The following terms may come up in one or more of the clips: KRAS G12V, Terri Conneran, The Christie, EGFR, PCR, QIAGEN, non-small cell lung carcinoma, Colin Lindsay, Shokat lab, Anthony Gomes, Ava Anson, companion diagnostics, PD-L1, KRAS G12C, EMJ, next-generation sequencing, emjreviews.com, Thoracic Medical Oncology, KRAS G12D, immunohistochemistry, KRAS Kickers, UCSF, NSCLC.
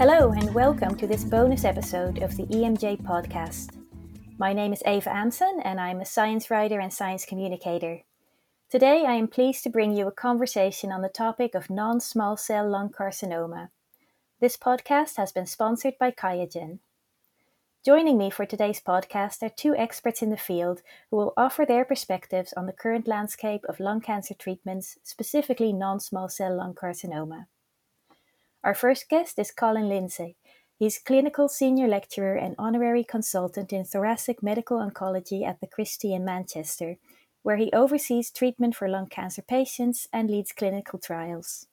Hello and welcome to this bonus episode of the EMJ podcast. My name is Ava Anson and I'm a science writer and science communicator. Today I am pleased to bring you a conversation on the topic of non-small cell lung carcinoma. This podcast has been sponsored by QIAGEN. Joining me for today's podcast are two experts in the field who will offer their perspectives on the current landscape of lung cancer treatments, specifically non-small cell lung carcinoma. Our first guest is Colin Lindsay. He's clinical senior lecturer and honorary consultant in thoracic medical oncology at The Christie in Manchester, where he oversees treatment for lung cancer patients and leads clinical trials.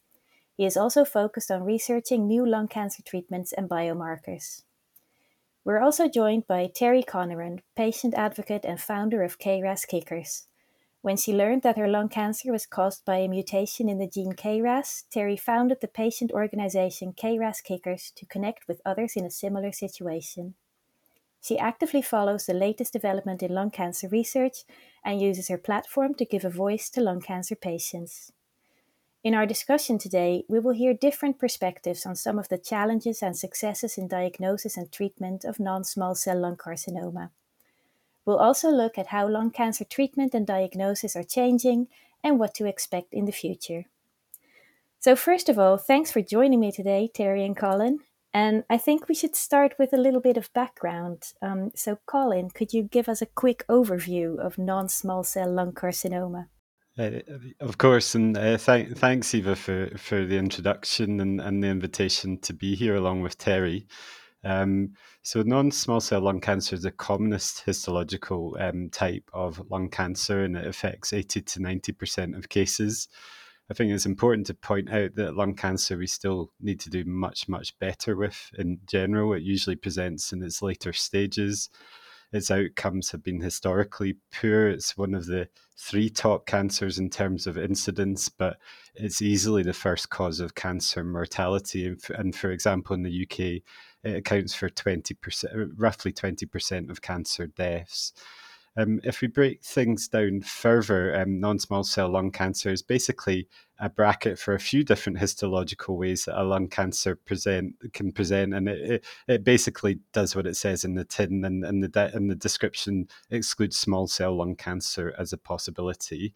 He is also focused on researching new lung cancer treatments and biomarkers. We're also joined by Terri Conneran, patient advocate and founder of KRAS Kickers. When she learned that her lung cancer was caused by a mutation in the gene KRAS, Terri founded the patient organization KRAS Kickers to connect with others in a similar situation. She actively follows the latest development in lung cancer research and uses her platform to give a voice to lung cancer patients. In our discussion today, we will hear different perspectives on some of the challenges and successes in diagnosis and treatment of non-small cell lung carcinoma. We'll also look at how lung cancer treatment and diagnosis are changing and what to expect in the future. So first of all, thanks for joining me today, Terri and Colin. And I think we should start with a little bit of background. So Colin, could you give us a quick overview of non-small cell lung carcinoma? Of course, and thanks Eva for the introduction and the invitation to be here along with Terri. So non-small cell lung cancer is the commonest histological type of lung cancer, and it affects 80 to 90% of cases. I think it's important to point out that lung cancer we still need to do much, much better with in general. It usually presents in its later stages. Its outcomes have been historically poor. It's one of the three top cancers in terms of incidence, but it's easily the first cause of cancer mortality. And for example, in the UK, it accounts for roughly 20% of cancer deaths. If we break things down further, non-small cell lung cancer is basically a bracket for a few different histological ways that a lung cancer can present, and it basically does what it says in the tin, and the description excludes small cell lung cancer as a possibility.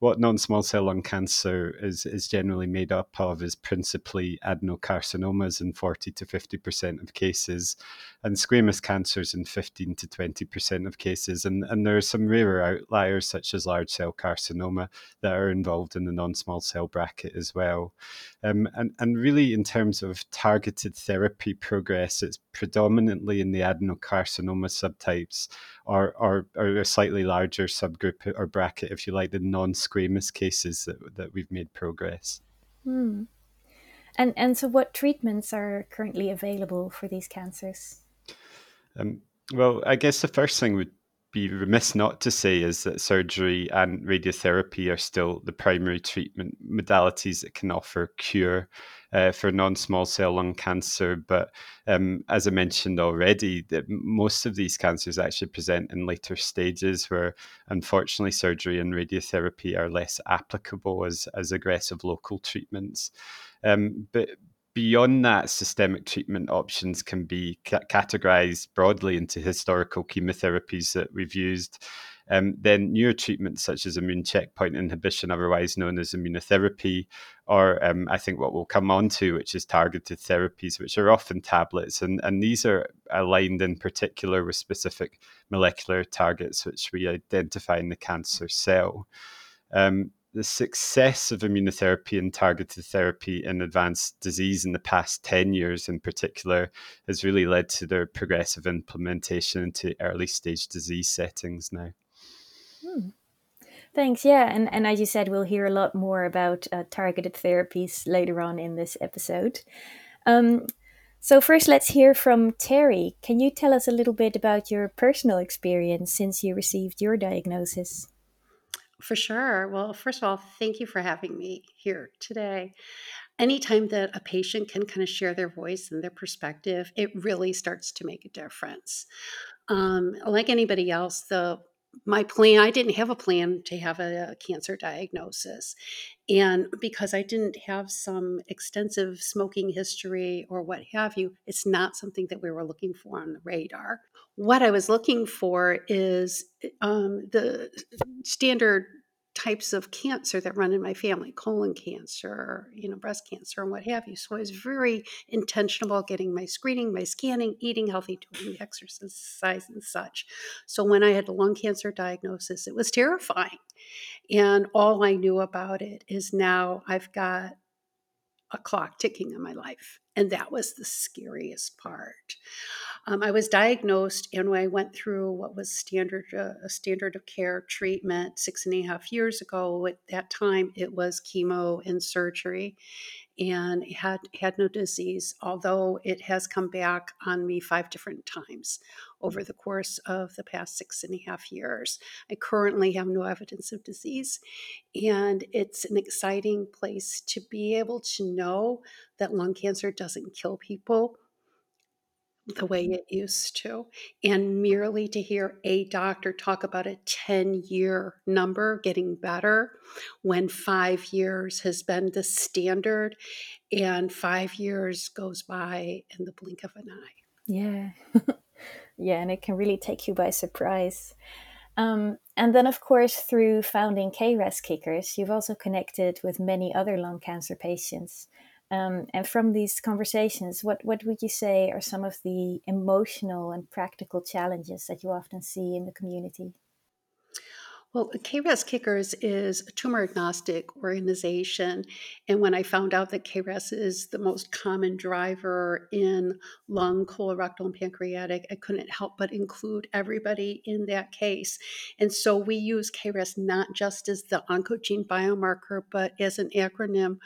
What non-small cell lung cancer is generally made up of is principally adenocarcinomas in 40 to 50% of cases, and squamous cancers in 15 to 20% of cases. And there are some rarer outliers, such as large cell carcinoma, that are involved in the non-small cell bracket as well. And really, in terms of targeted therapy progress, it's predominantly in the adenocarcinoma subtypes or a slightly larger subgroup or bracket, if you like, the non-squamous cases that we've made progress. Mm. And so what treatments are currently available for these cancers? Well, I guess the first thing would be remiss not to say is that surgery and radiotherapy are still the primary treatment modalities that can offer cure for non-small cell lung cancer. But as I mentioned already, that most of these cancers actually present in later stages where, unfortunately, surgery and radiotherapy are less applicable as aggressive local treatments. But beyond that, systemic treatment options can be categorized broadly into historical chemotherapies that we've used. Then newer treatments such as immune checkpoint inhibition, otherwise known as immunotherapy, or I think what we'll come on to, which is targeted therapies, which are often tablets. And these are aligned in particular with specific molecular targets, which we identify in the cancer cell. The success of immunotherapy and targeted therapy in advanced disease in the past 10 years in particular has really led to their progressive implementation into early stage disease settings now. Hmm. Thanks. Yeah. And as you said, we'll hear a lot more about targeted therapies later on in this episode. So first, let's hear from Terri. Can you tell us a little bit about your personal experience since you received your diagnosis? For sure. Well, first of all, thank you for having me here today. Anytime that a patient can kind of share their voice and their perspective, it really starts to make a difference. Like anybody else, the my plan, I didn't have a plan to have a cancer diagnosis. And because I didn't have some extensive smoking history or what have you, it's not something that we were looking for on the radar. What I was looking for is the standard types of cancer that run in my family, colon cancer, breast cancer and what have you. So I was very intentional about getting my screening, my scanning, eating healthy, doing exercise and such. So when I had a lung cancer diagnosis, it was terrifying. And all I knew about it is now I've got a clock ticking in my life. And that was the scariest part. I was diagnosed, and when I went through what was standard of care treatment 6.5 years ago, at that time it was chemo and surgery, and had no disease, although it has come back on me 5 different times over the course of the past 6.5 years. I currently have no evidence of disease, and it's an exciting place to be able to know that lung cancer doesn't kill people the way it used to. And merely to hear a doctor talk about a 10-year number getting better when 5 years has been the standard, and 5 years goes by in the blink of an eye. Yeah. Yeah, and it can really take you by surprise. And then, of course, through founding KRAS Kickers, you've also connected with many other lung cancer patients. And from these conversations, what would you say are some of the emotional and practical challenges that you often see in the community? Well, KRAS Kickers is a tumor agnostic organization. And when I found out that KRAS is the most common driver in lung, colorectal, and pancreatic, I couldn't help but include everybody in that case. And so we use KRAS not just as the oncogene biomarker, but as an acronym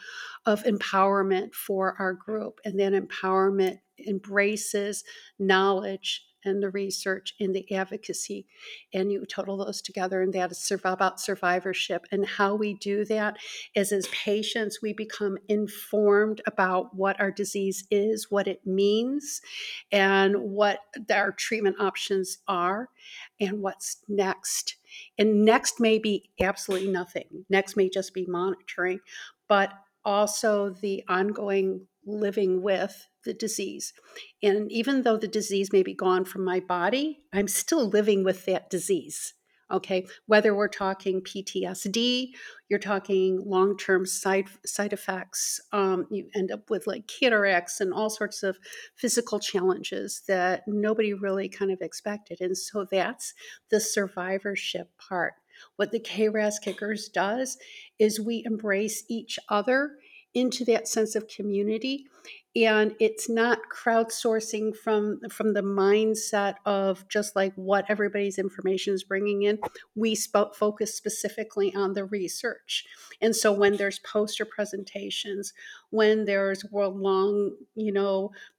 of empowerment for our group. And that empowerment embraces knowledge and the research and the advocacy, and you total those together, and that is about survivorship. And how we do that is, as patients, we become informed about what our disease is, what it means, and what our treatment options are, and what's next. And next may be absolutely nothing. Next may just be monitoring, but also the ongoing living with the disease. And even though the disease may be gone from my body, I'm still living with that disease. Okay. Whether we're talking PTSD, you're talking long-term side effects, you end up with like cataracts and all sorts of physical challenges that nobody really kind of expected. And so that's the survivorship part. What the KRAS Kickers does is we embrace each other into that sense of community. And it's not crowdsourcing from the mindset of just like what everybody's information is bringing in. We focus specifically on the research. And so when there's poster presentations, when there's world long,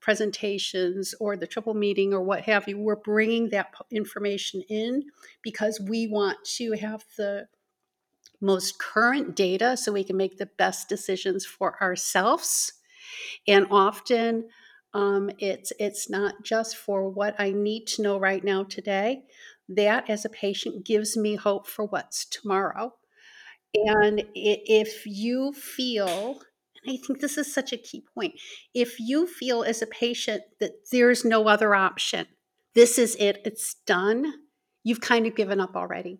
presentations or the triple meeting or what have you, we're bringing that information in because we want to have the most current data so we can make the best decisions for ourselves. And often it's not just for what I need to know right now today. That as a patient gives me hope for what's tomorrow. And if you feel, and I think this is such a key point, if you feel as a patient that there's no other option, this is it, it's done, you've kind of given up already.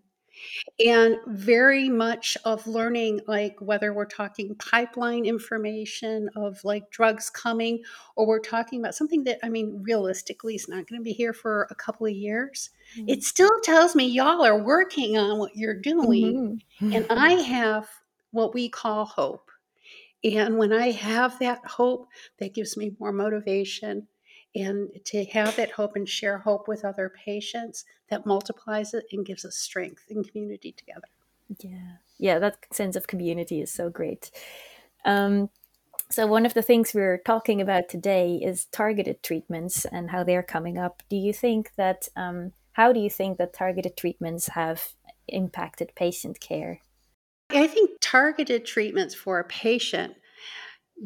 And very much of learning, like whether we're talking pipeline information of like drugs coming, or we're talking about something that, realistically is not going to be here for a couple of years. Mm-hmm. It still tells me y'all are working on what you're doing. Mm-hmm. And I have what we call hope. And when I have that hope, that gives me more motivation. And to have that hope and share hope with other patients, that multiplies it and gives us strength and community together. Yeah, that sense of community is so great. So one of the things we're talking about today is targeted treatments and how they're coming up. How do you think that targeted treatments have impacted patient care? I think targeted treatments for a patient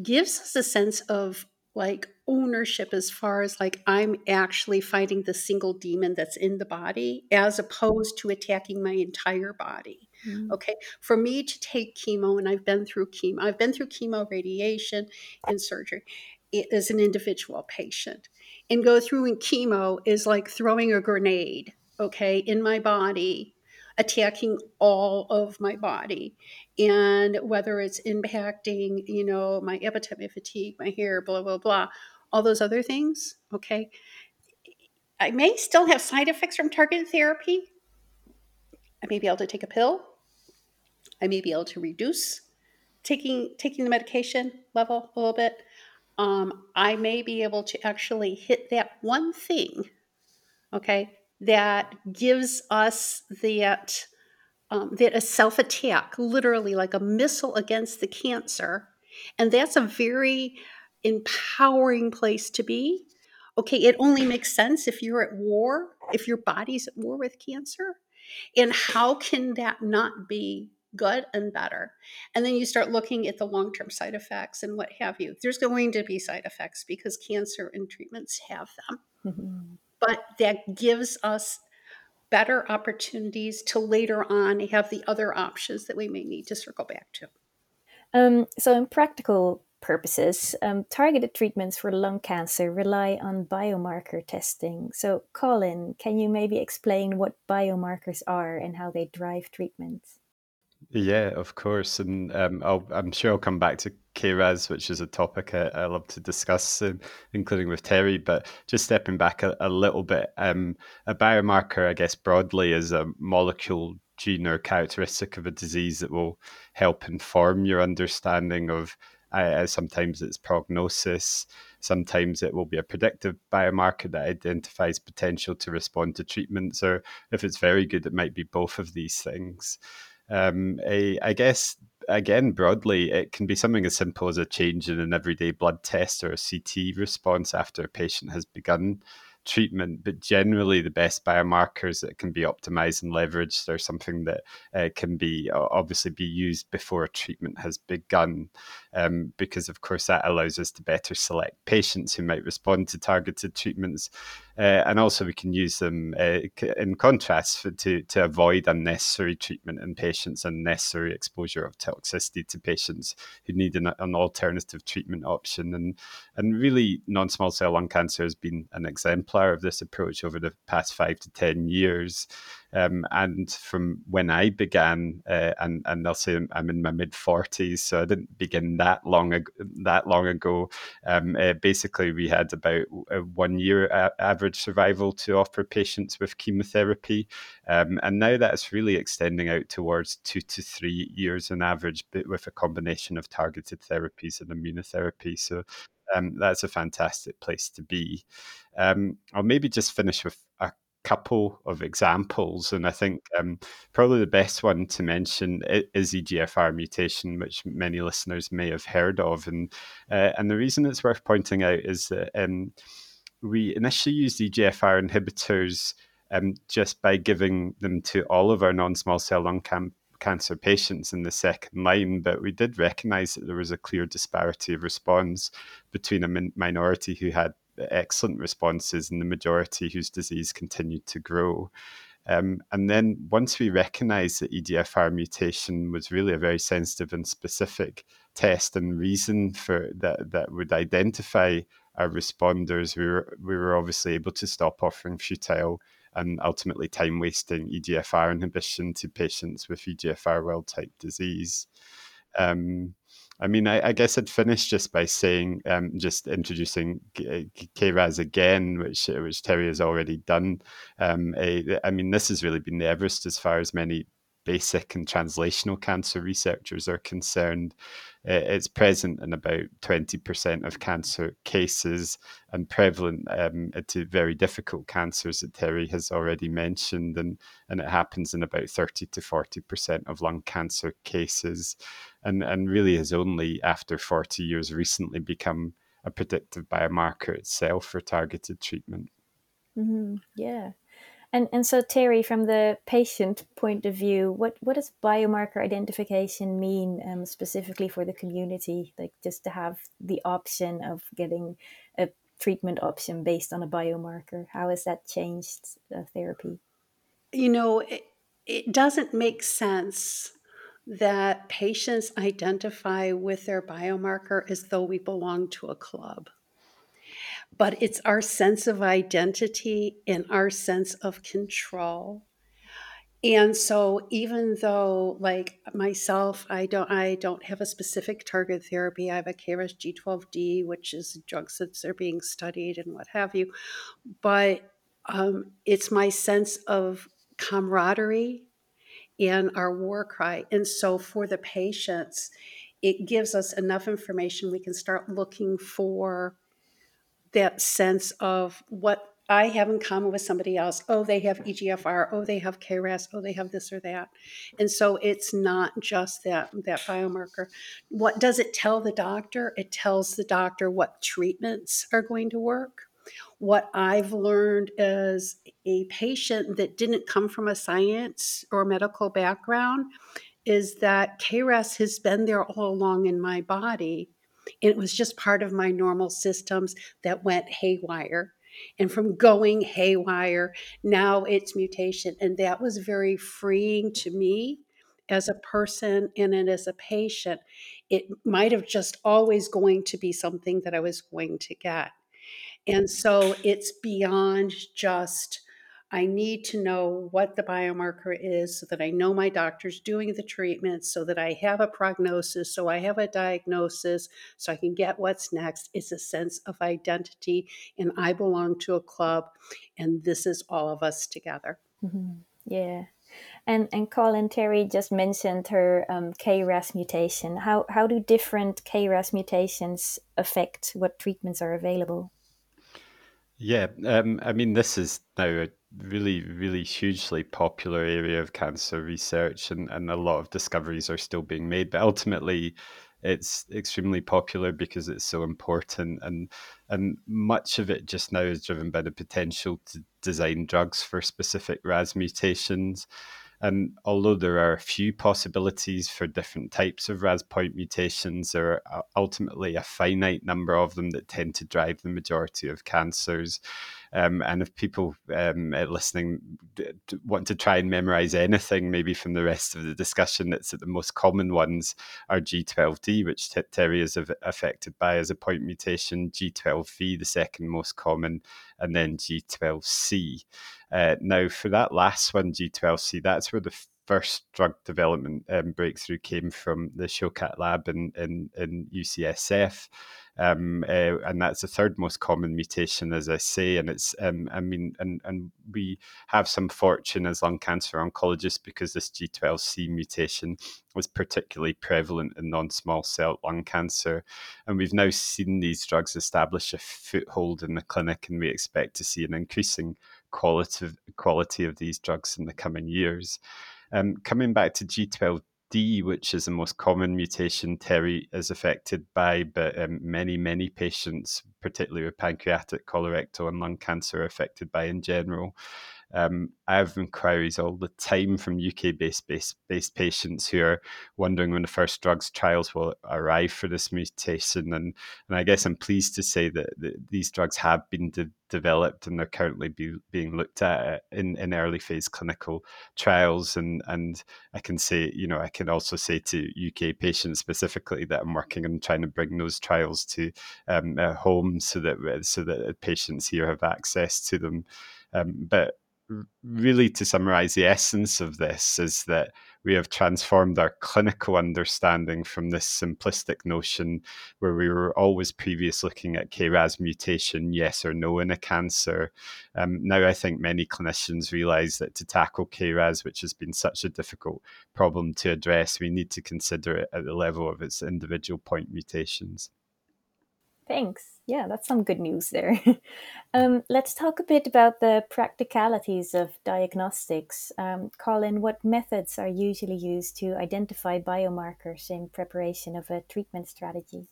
gives us a sense of like ownership as far as like I'm actually fighting the single demon that's in the body as opposed to attacking my entire body. Mm-hmm. Okay. For me to take chemo, and I've been through chemo, radiation, and surgery as an individual patient, and go through in chemo is like throwing a grenade, okay, in my body, attacking all of my body. And whether it's impacting, you know, my appetite, my fatigue, my hair, blah, blah, blah, all those other things, okay? I may still have side effects from targeted therapy. I may be able to take a pill. I may be able to reduce taking the medication level a little bit. I may be able to actually hit that one thing, okay, that gives us that that a self-attack, literally like a missile against the cancer. And that's a very empowering place to be. Okay, it only makes sense if you're at war, if your body's at war with cancer. And how can that not be good and better? And then you start looking at the long-term side effects and what have you. There's going to be side effects because cancer and treatments have them. Mm-hmm. But that gives us better opportunities to later on have the other options that we may need to circle back to. So in practical purposes, targeted treatments for lung cancer rely on biomarker testing. So Colin, can you maybe explain what biomarkers are and how they drive treatments? Yeah, of course. And I'm sure I'll come back to KRAS, which is a topic I love to discuss, including with Terri. But just stepping back a little bit, a biomarker, I guess, broadly is a molecule, gene, or characteristic of a disease that will help inform your understanding of sometimes it's prognosis. Sometimes it will be a predictive biomarker that identifies potential to respond to treatments, or if it's very good, it might be both of these things. I guess, again, broadly, it can be something as simple as a change in an everyday blood test or a CT response after a patient has begun treatment. But generally, the best biomarkers that can be optimized and leveraged are something that can be obviously be used before a treatment has begun, because, of course, that allows us to better select patients who might respond to targeted treatments. And also we can use them in contrast to avoid unnecessary treatment in patients, unnecessary exposure of toxicity to patients who need an alternative treatment option. And really, non-small cell lung cancer has been an exemplar of this approach over the past 5 to 10 years. And from when I began, and I'll say I'm in my mid-40s, so I didn't begin that long ago. Basically, we had about a 1 year average survival to offer patients with chemotherapy. And now that's really extending out towards 2 to 3 years on average, but with a combination of targeted therapies and immunotherapy. So that's a fantastic place to be. I'll maybe just finish with a couple of examples, and I think probably the best one to mention is EGFR mutation, which many listeners may have heard of, and the reason it's worth pointing out is that we initially used EGFR inhibitors just by giving them to all of our non-small cell lung cancer patients in the second line, but we did recognize that there was a clear disparity of response between a minority who had excellent responses and the majority whose disease continued to grow. And then once we recognized that EGFR mutation was really a very sensitive and specific test and reason for that would identify our responders, we were obviously able to stop offering futile and ultimately time-wasting EGFR inhibition to patients with EGFR wild-type disease. I guess I'd finish just by saying, just introducing KRAS again, which Terri has already done. This has really been the Everest as far as many basic and translational cancer researchers are concerned. It's present in about 20% of cancer cases and prevalent to very difficult cancers that Terri has already mentioned, and it happens in about 30 to 40% of lung cancer cases, and really has only after 40 years recently become a predictive biomarker itself for targeted treatment. Mm-hmm. Yeah. And so, Terri, from the patient point of view, what does biomarker identification mean specifically for the community? Like, just to have the option of getting a treatment option based on a biomarker, how has that changed therapy? You know, it doesn't make sense that patients identify with their biomarker as though we belong to a club. But it's our sense of identity and our sense of control. And so even though, like myself, I don't have a specific target therapy, I have a KRAS G12D, which is drugs that are being studied and what have you, but it's my sense of camaraderie and our war cry. And so for the patients, it gives us enough information we can start looking for that sense of what I have in common with somebody else. Oh, they have EGFR. Oh, they have KRAS. Oh, they have this or that. And so it's not just that biomarker. What does it tell the doctor? It tells the doctor what treatments are going to work. What I've learned as a patient that didn't come from a science or medical background is that KRAS has been there all along in my body. And it was just part of my normal systems that went haywire. And from going haywire, now it's mutation. And that was very freeing to me as a person and as a patient. It might have just always going to be something that I was going to get. And so it's beyond just, I need to know what the biomarker is so that I know my doctor's doing the treatment, so that I have a prognosis, so I have a diagnosis, so I can get what's next. It's a sense of identity, and I belong to a club, and this is all of us together. Mm-hmm. Yeah. And Colin, Terri just mentioned her KRAS mutation. How do different KRAS mutations affect what treatments are available? Yeah, I mean, this is now a really, really hugely popular area of cancer research, and a lot of discoveries are still being made. But ultimately, it's extremely popular because it's so important, and much of it just now is driven by the potential to design drugs for specific RAS mutations. And although there are a few possibilities for different types of RAS point mutations, there are ultimately a finite number of them that tend to drive the majority of cancers. And if people listening want to try and memorize anything, maybe from the rest of the discussion, that's that the most common ones are G12D, which Terri is affected by as a point mutation, G12V, the second most common, and then G12C. Now, for that last one, G12C, that's where the first drug development breakthrough came from the Shokat lab in UCSF. And that's the third most common mutation, as I say, and it's and we have some fortune as lung cancer oncologists because this G12C mutation was particularly prevalent in non-small cell lung cancer, and we've now seen these drugs establish a foothold in the clinic, and we expect to see an increasing quality of these drugs in the coming years. Coming back to G12D, which is the most common mutation Terri is affected by, but many patients, particularly with pancreatic, colorectal, and lung cancer, are affected by in general. I have inquiries all the time from UK-based patients who are wondering when the first drugs trials will arrive for this mutation. And I guess I'm pleased to say that these drugs have been developed and they're currently being looked at in early phase clinical trials. And I can say, you know, I can also say to UK patients specifically that I'm working on trying to bring those trials to home so that patients here have access to them. But really, to summarize, the essence of this is that we have transformed our clinical understanding from this simplistic notion where we were always previous looking at KRAS mutation, yes or no in a cancer. Now I think many clinicians realize that to tackle KRAS, which has been such a difficult problem to address, we need to consider it at the level of its individual point mutations. Thanks. Yeah, that's some good news there. Let's talk a bit about the practicalities of diagnostics. Colin, what methods are usually used to identify biomarkers in preparation of a treatment strategy?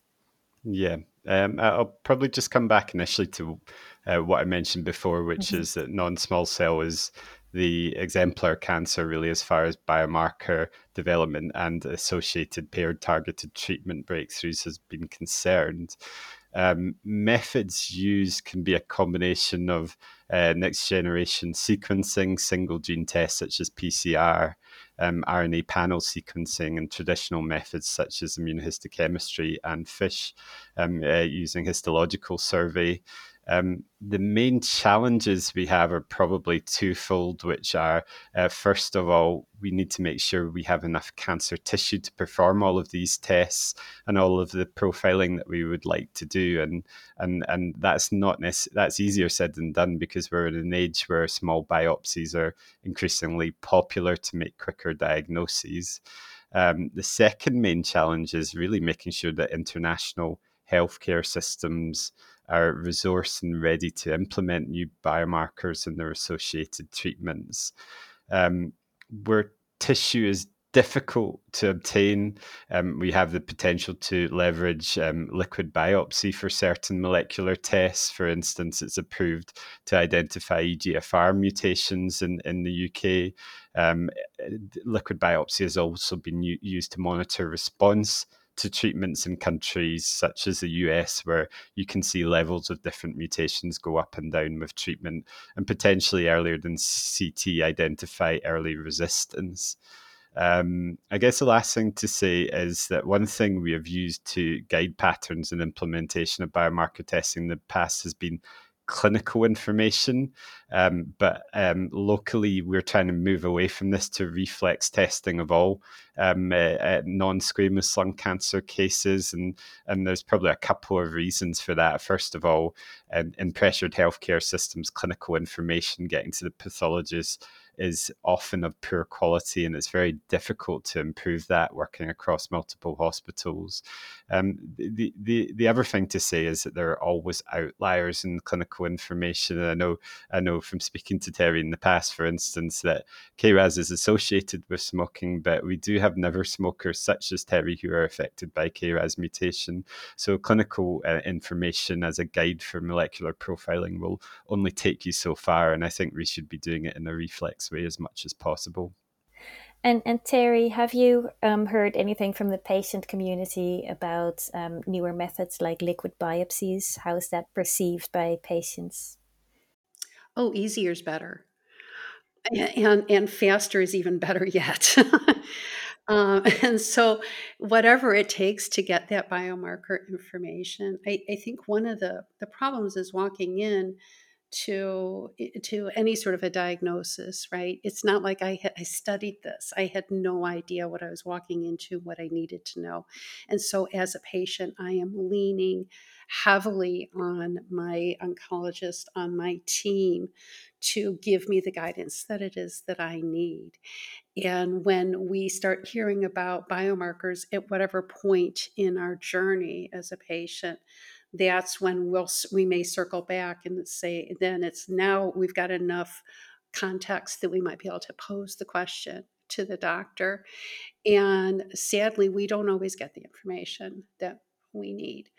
Yeah. I'll probably just come back initially to what I mentioned before, which mm-hmm. is that non-small cell is the exemplar cancer really as far as biomarker development and associated paired targeted treatment breakthroughs has been concerned. Methods used can be a combination of next generation sequencing, single gene tests such as PCR, RNA panel sequencing, and traditional methods such as immunohistochemistry and FISH using histological survey. The main challenges we have are probably twofold, which are, first of all, we need to make sure we have enough cancer tissue to perform all of these tests and all of the profiling that we would like to do. And that's easier said than done, because we're in an age where small biopsies are increasingly popular to make quicker diagnoses. The second main challenge is really making sure that international healthcare systems are resourced and ready to implement new biomarkers and their associated treatments. Where tissue is difficult to obtain, we have the potential to leverage liquid biopsy for certain molecular tests. For instance, it's approved to identify EGFR mutations in the UK. Liquid biopsy has also been used to monitor response to treatments in countries such as the US, where you can see levels of different mutations go up and down with treatment, and potentially earlier than CT identify early resistance. I guess the last thing to say is that one thing we have used to guide patterns and implementation of biomarker testing in the past has been clinical information, but locally we're trying to move away from this to reflex testing of all non-squamous lung cancer cases, and there's probably a couple of reasons for that. First of all, in pressured healthcare systems, clinical information getting to the pathologist is often of poor quality, and it's very difficult to improve that working across multiple hospitals. The other thing to say is that there are always outliers in clinical information. And I know from speaking to Terri in the past, for instance, that KRAS is associated with smoking, but we do have never smokers such as Terri who are affected by KRAS mutation. So clinical information as a guide for molecular profiling will only take you so far, and I think we should be doing it in a reflex way as much as possible. And Terri, have you heard anything from the patient community about newer methods like liquid biopsies? How is that perceived by patients? Oh, easier is better, and faster is even better yet. And so, whatever it takes to get that biomarker information, I think one of the problems is walking in to any sort of a diagnosis, right? It's not like I studied this. I had no idea what I was walking into, what I needed to know. And so as a patient, I am leaning heavily on my oncologist, on my team, to give me the guidance that it is that I need. And when we start hearing about biomarkers at whatever point in our journey as a patient, that's when we may circle back and say, then it's now we've got enough context that we might be able to pose the question to the doctor. And sadly, we don't always get the information that we need.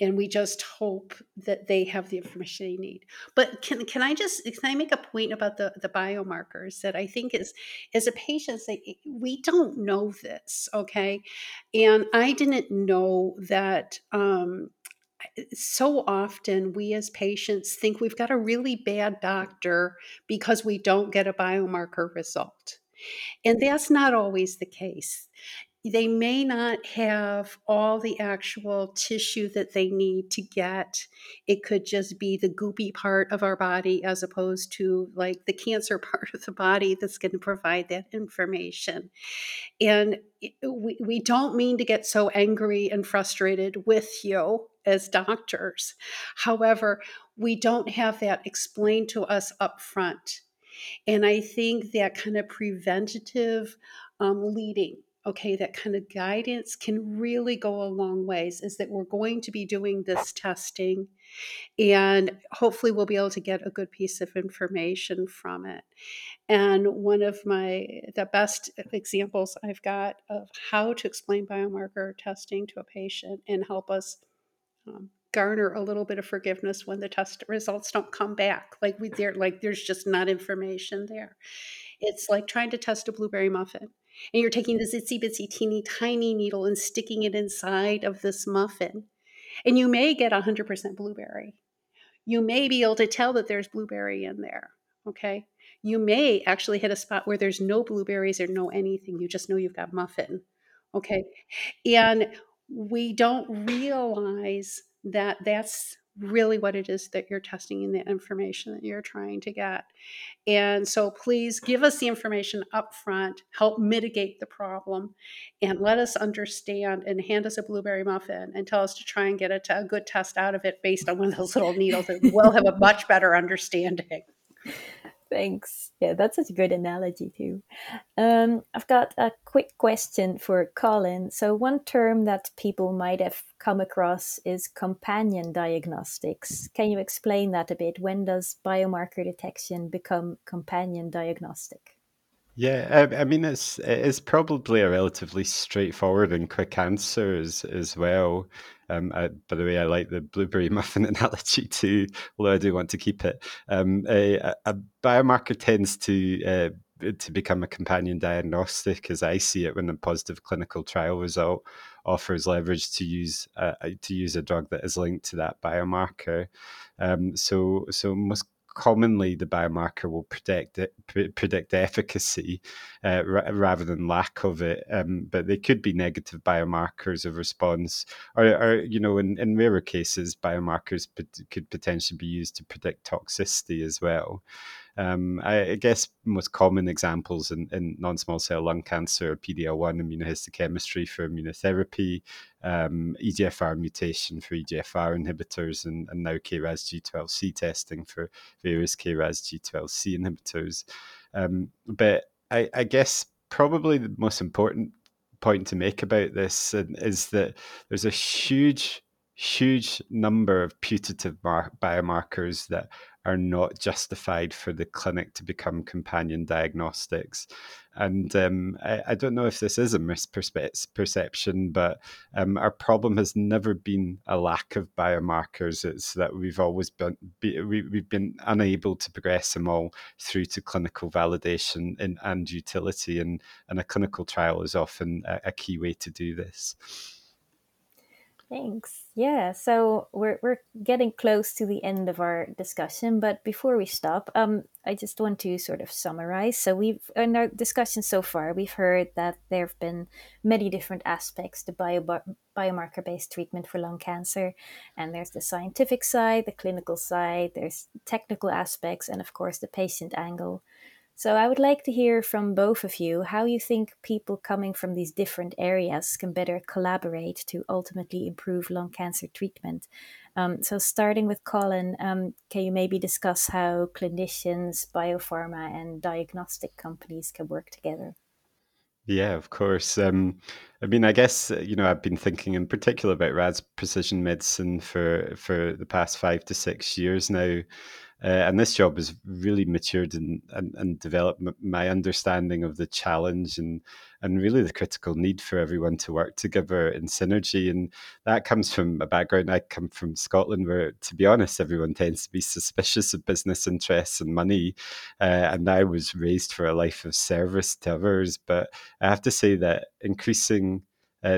And we just hope that they have the information they need. But can I make a point about the biomarkers that I think is, as a patient, say, we don't know this, okay? And I didn't know that so often we as patients think we've got a really bad doctor because we don't get a biomarker result. And that's not always the case. They may not have all the actual tissue that they need to get. It could just be the goopy part of our body as opposed to like the cancer part of the body that's going to provide that information. And we don't mean to get so angry and frustrated with you as doctors. However, we don't have that explained to us up front. And I think that kind of preventative leading okay, that kind of guidance can really go a long ways, is that we're going to be doing this testing and hopefully we'll be able to get a good piece of information from it. And one of the best examples I've got of how to explain biomarker testing to a patient and help us garner a little bit of forgiveness when the test results don't come back. There's just not information there. It's like trying to test a blueberry muffin. And you're taking this itsy bitsy teeny tiny needle and sticking it inside of this muffin. And you may get 100% blueberry. You may be able to tell that there's blueberry in there, okay? You may actually hit a spot where there's no blueberries or no anything. You just know you've got muffin, okay? And we don't realize that that's really what it is that you're testing and the information that you're trying to get. And so please give us the information up front, help mitigate the problem, and let us understand, and hand us a blueberry muffin and tell us to try and get a good test out of it based on one of those little needles, and we'll have a much better understanding. Thanks. Yeah, that's such a good analogy too. I've got a quick question for Colin. So one term that people might have come across is companion diagnostics. Can you explain that a bit? When does biomarker detection become companion diagnostic? Yeah, I mean, it's probably a relatively straightforward and quick answer as well. By the way, I like the blueberry muffin analogy too, although I do want to keep it. A biomarker tends to become a companion diagnostic, as I see it, when a positive clinical trial result offers leverage to use a drug that is linked to that biomarker. So most commonly, the biomarker will predict efficacy rather than lack of it, but they could be negative biomarkers of response, or you know, in rarer cases, biomarkers could potentially be used to predict toxicity as well. I guess most common examples in non-small cell lung cancer are PD-L1 immunohistochemistry for immunotherapy, EGFR mutation for EGFR inhibitors, and now KRAS G12C testing for various KRAS G12C inhibitors. But I guess probably the most important point to make about this is that there's a huge number of putative biomarkers that are not justified for the clinic to become companion diagnostics. And I don't know if this is a misperception, but our problem has never been a lack of biomarkers. It's that we've always been unable to progress them all through to clinical validation and utility, and a clinical trial is often a key way to do this. Thanks. Yeah, so we're getting close to the end of our discussion, but before we stop, I just want to sort of summarize. So in our discussion so far, we've heard that there have been many different aspects to biomarker-based treatment for lung cancer, and there's the scientific side, the clinical side, there's technical aspects, and of course the patient angle. So I would like to hear from both of you how you think people coming from these different areas can better collaborate to ultimately improve lung cancer treatment. So starting with Colin, can you maybe discuss how clinicians, biopharma, and diagnostic companies can work together? Yeah, of course. I mean, I guess, you know, I've been thinking in particular about RAS precision medicine for the past 5 to 6 years now. And this job has really matured and developed my understanding of the challenge and really the critical need for everyone to work together in synergy. And that comes from a background. I come from Scotland, where, to be honest, everyone tends to be suspicious of business interests and money. And I was raised for a life of service to others. But I have to say that increasing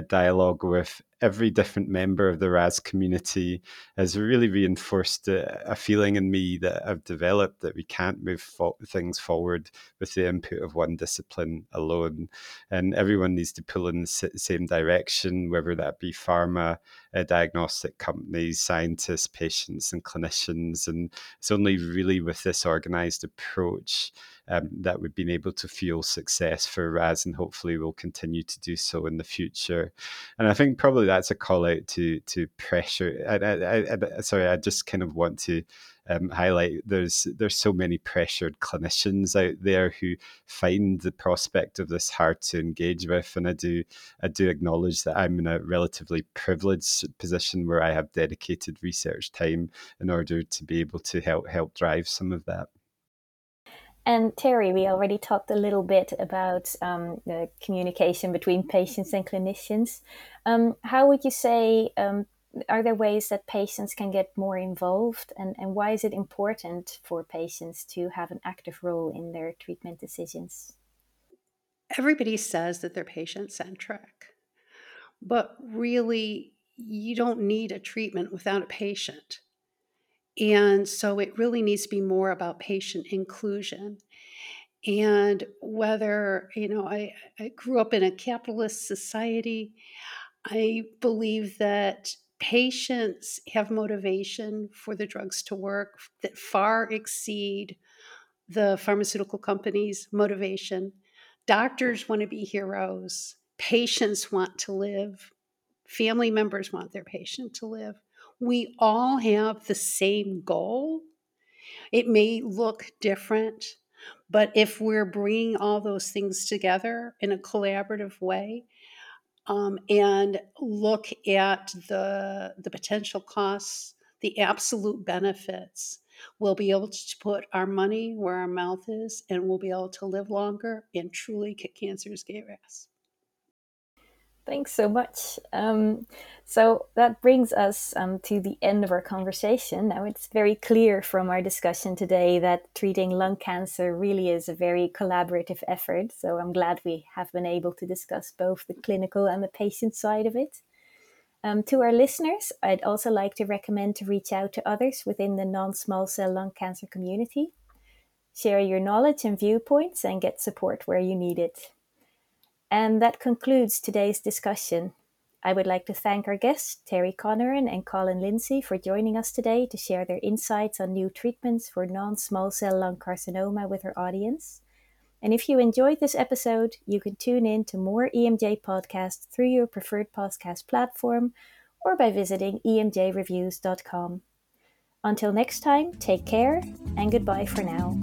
dialogue with every different member of the RAS community has really reinforced a feeling in me that I've developed that we can't move things forward with the input of one discipline alone. And everyone needs to pull in the same direction, whether that be pharma, diagnostic companies, scientists, patients, and clinicians. And it's only really with this organized approach that we've been able to fuel success for RAS, and hopefully will continue to do so in the future. And I think probably that's a call out to pressure. I just kind of want to highlight, there's so many pressured clinicians out there who find the prospect of this hard to engage with. And I do acknowledge that I'm in a relatively privileged position where I have dedicated research time in order to be able to help drive some of that. And Terri, we already talked a little bit about the communication between patients and clinicians. How would you say, are there ways that patients can get more involved, and why is it important for patients to have an active role in their treatment decisions? Everybody says that they're patient-centric, but really you don't need a treatment without a patient. And so it really needs to be more about patient inclusion. And whether, I grew up in a capitalist society, I believe that patients have motivation for the drugs to work that far exceed the pharmaceutical companies' motivation. Doctors want to be heroes. Patients want to live. Family members want their patient to live. We all have the same goal. It may look different, but if we're bringing all those things together in a collaborative way, and look at the potential costs, the absolute benefits, we'll be able to put our money where our mouth is, and we'll be able to live longer and truly kick cancer's gay ass. Thanks so much. So that brings us to the end of our conversation. Now, it's very clear from our discussion today that treating lung cancer really is a very collaborative effort. So I'm glad we have been able to discuss both the clinical and the patient side of it. To our listeners, I'd also like to recommend to reach out to others within the non-small cell lung cancer community. Share your knowledge and viewpoints and get support where you need it. And that concludes today's discussion. I would like to thank our guests, Terri Conneran and Colin Lindsay, for joining us today to share their insights on new treatments for non-small cell lung carcinoma with our audience. And if you enjoyed this episode, you can tune in to more EMJ podcasts through your preferred podcast platform or by visiting emjreviews.com. Until next time, take care and goodbye for now.